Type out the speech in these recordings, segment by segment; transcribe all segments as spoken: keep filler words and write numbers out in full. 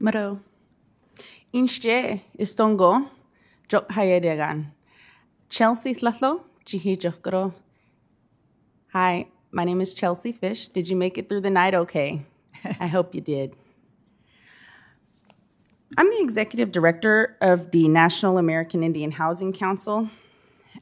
Maro. Inche istongo jok hayedegan. Chelsea Tlatlo, Jihijokro. Hi, my name is Chelsea Fish. Did you make it through the night okay? I hope you did. I'm the Executive Director of the National American Indian Housing Council.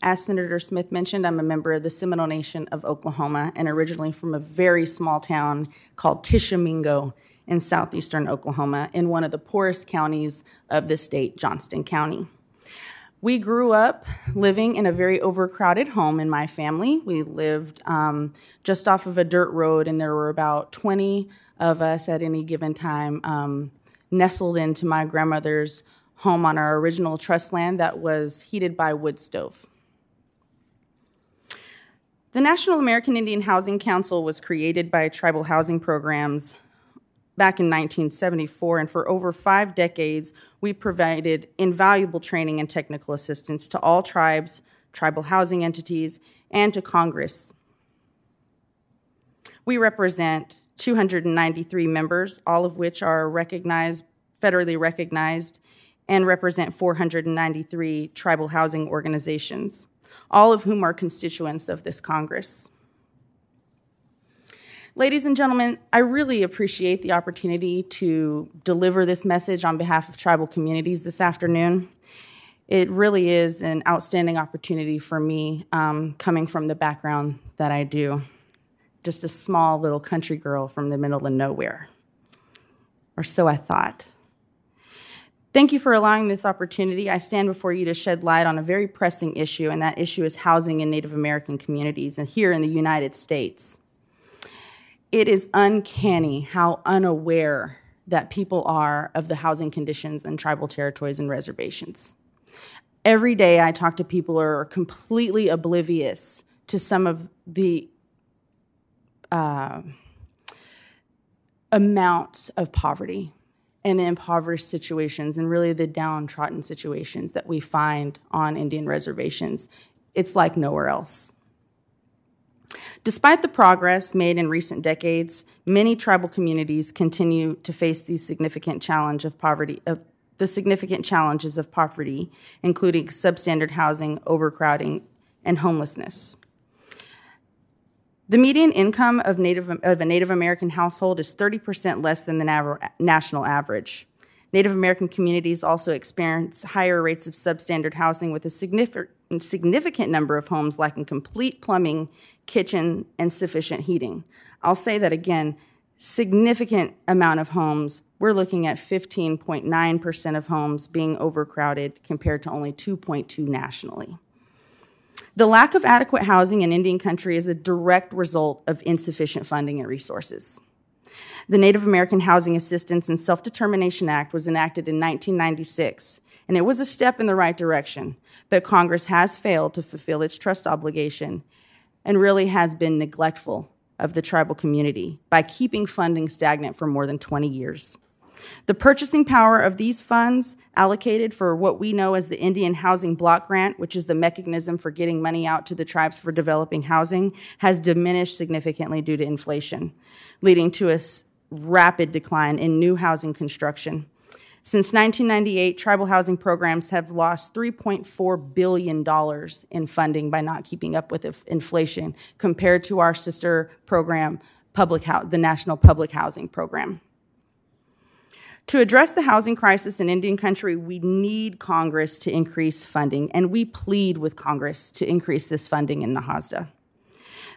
As Senator Smith mentioned, I'm a member of the Seminole Nation of Oklahoma and originally from a very small town called Tishomingo in southeastern Oklahoma in one of the poorest counties of the state, Johnston County. We grew up living in a very overcrowded home in my family. We lived um, just off of a dirt road, and there were about twenty of us at any given time um, nestled into my grandmother's home on our original trust land that was heated by wood stove. The National American Indian Housing Council was created by tribal housing programs back in nineteen seventy-four, and for over five decades, we've provided invaluable training and technical assistance to all tribes, tribal housing entities, and to Congress. We represent two hundred ninety-three members, all of which are recognized, federally recognized, and represent four hundred ninety-three tribal housing organizations, all of whom are constituents of this Congress. Ladies and gentlemen, I really appreciate the opportunity to deliver this message on behalf of tribal communities this afternoon. It really is an outstanding opportunity for me, um, coming from the background that I do. Just a small little country girl from the middle of nowhere, or so I thought. Thank you for allowing this opportunity. I stand before you to shed light on a very pressing issue, and that issue is housing in Native American communities and here in the United States. It is uncanny how unaware that people are of the housing conditions in tribal territories and reservations. Every day I talk to people who are completely oblivious to some of the uh, amounts of poverty and the impoverished situations and really the downtrodden situations that we find on Indian reservations. It's like nowhere else. Despite the progress made in recent decades, many tribal communities continue to face these significant challenge of poverty, of the significant challenges of poverty, including substandard housing, overcrowding, and homelessness. The median income of, Native, of a Native American household is thirty percent less than the nav- national average. Native American communities also experience higher rates of substandard housing with a significant number of homes lacking complete plumbing, kitchen, and sufficient heating. I'll say that again, significant amount of homes. We're looking at fifteen point nine percent of homes being overcrowded compared to only two point two percent nationally. The lack of adequate housing in Indian country is a direct result of insufficient funding and resources. The Native American Housing Assistance and Self-Determination Act was enacted in nineteen ninety-six, and it was a step in the right direction, but Congress has failed to fulfill its trust obligation and really has been neglectful of the tribal community by keeping funding stagnant for more than twenty years. The purchasing power of these funds allocated for what we know as the Indian Housing Block Grant, which is the mechanism for getting money out to the tribes for developing housing, has diminished significantly due to inflation, leading to a rapid decline in new housing construction. Since nineteen ninety-eight, tribal housing programs have lost three point four billion dollars in funding by not keeping up with inflation compared to our sister program, public Ho- the National Public Housing Program. To address the housing crisis in Indian country, we need Congress to increase funding, and we plead with Congress to increase this funding in NAHASDA.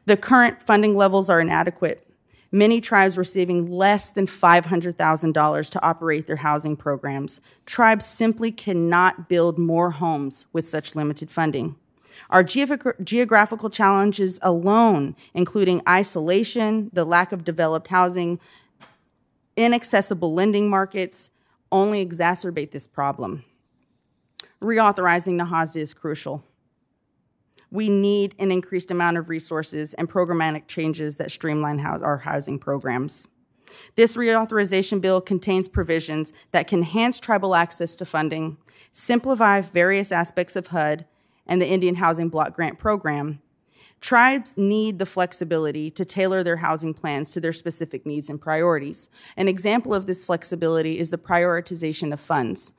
The current funding levels are inadequate. Many tribes receiving less than five hundred thousand dollars to operate their housing programs. Tribes simply cannot build more homes with such limited funding. Our geof- geographical challenges alone, including isolation, the lack of developed housing, inaccessible lending markets, only exacerbate this problem. Reauthorizing NAHASDA is crucial. We need an increased amount of resources and programmatic changes that streamline our housing programs. This reauthorization bill contains provisions that can enhance tribal access to funding, simplify various aspects of H U D and the Indian Housing Block Grant Program, Tribes need the flexibility to tailor their housing plans to their specific needs and priorities. An example of this flexibility is the prioritization of funds.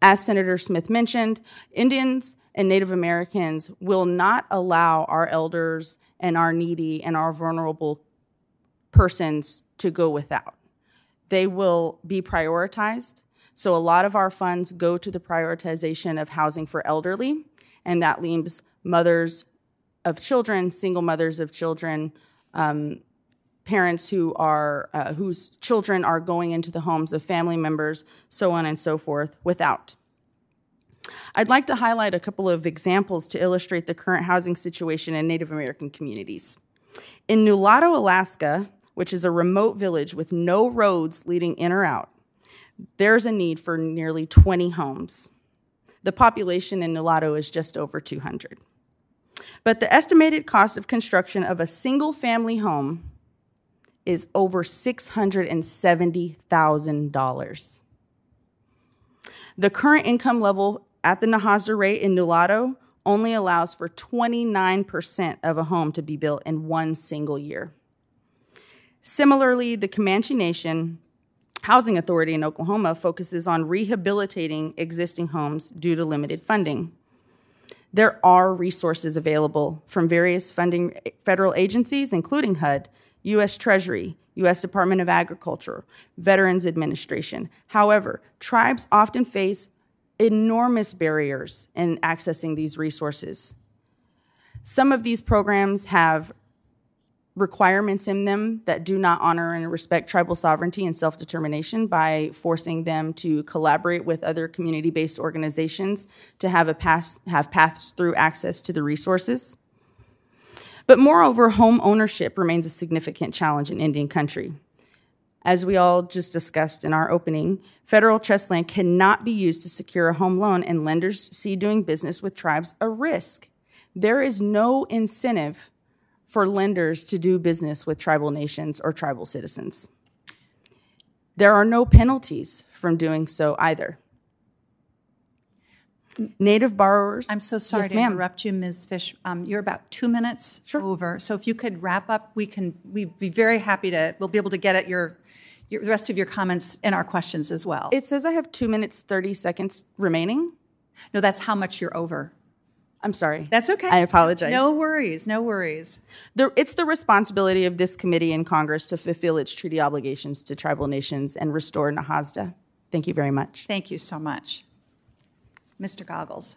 As Senator Smith mentioned, Indians and Native Americans will not allow our elders and our needy and our vulnerable persons to go without. They will be prioritized. So a lot of our funds go to the prioritization of housing for elderly, and that leaves mothers of children, single mothers of children, um, parents who are uh, whose children are going into the homes of family members, so on and so forth, without. I'd like to highlight a couple of examples to illustrate the current housing situation in Native American communities. In Nulato, Alaska, which is a remote village with no roads leading in or out, there's a need for nearly twenty homes. The population in Nulato is just over two hundred. But the estimated cost of construction of a single-family home is over six hundred seventy thousand dollars. The current income level at the Nahasda rate in Nulato only allows for twenty-nine percent of a home to be built in one single year. Similarly, the Comanche Nation Housing Authority in Oklahoma focuses on rehabilitating existing homes due to limited funding. There are resources available from various funding federal agencies, including H U D, U S Treasury, U S Department of Agriculture, Veterans Administration. However, tribes often face enormous barriers in accessing these resources. Some of these programs have requirements in them that do not honor and respect tribal sovereignty and self-determination by forcing them to collaborate with other community-based organizations to have a pass, have pass-through access to the resources. But moreover, home ownership remains a significant challenge in Indian country. As we all just discussed in our opening, federal trust land cannot be used to secure a home loan, and lenders see doing business with tribes a risk. There is no incentive for lenders to do business with tribal nations or tribal citizens. There are no penalties from doing so either. Native borrowers. I'm so sorry yes, to ma'am. interrupt you, Miz Fish. Um, you're about two minutes sure. over, so if you could wrap up, we can. We'd be very happy to. We'll be able to get at your, your the rest of your comments and our questions as well. It says I have two minutes thirty seconds remaining. No, that's how much you're over. I'm sorry. That's okay. I apologize. No worries, no worries. The, it's the responsibility of this committee and Congress to fulfill its treaty obligations to tribal nations and restore Nahasda. Thank you very much. Thank you so much. Mister Goggles.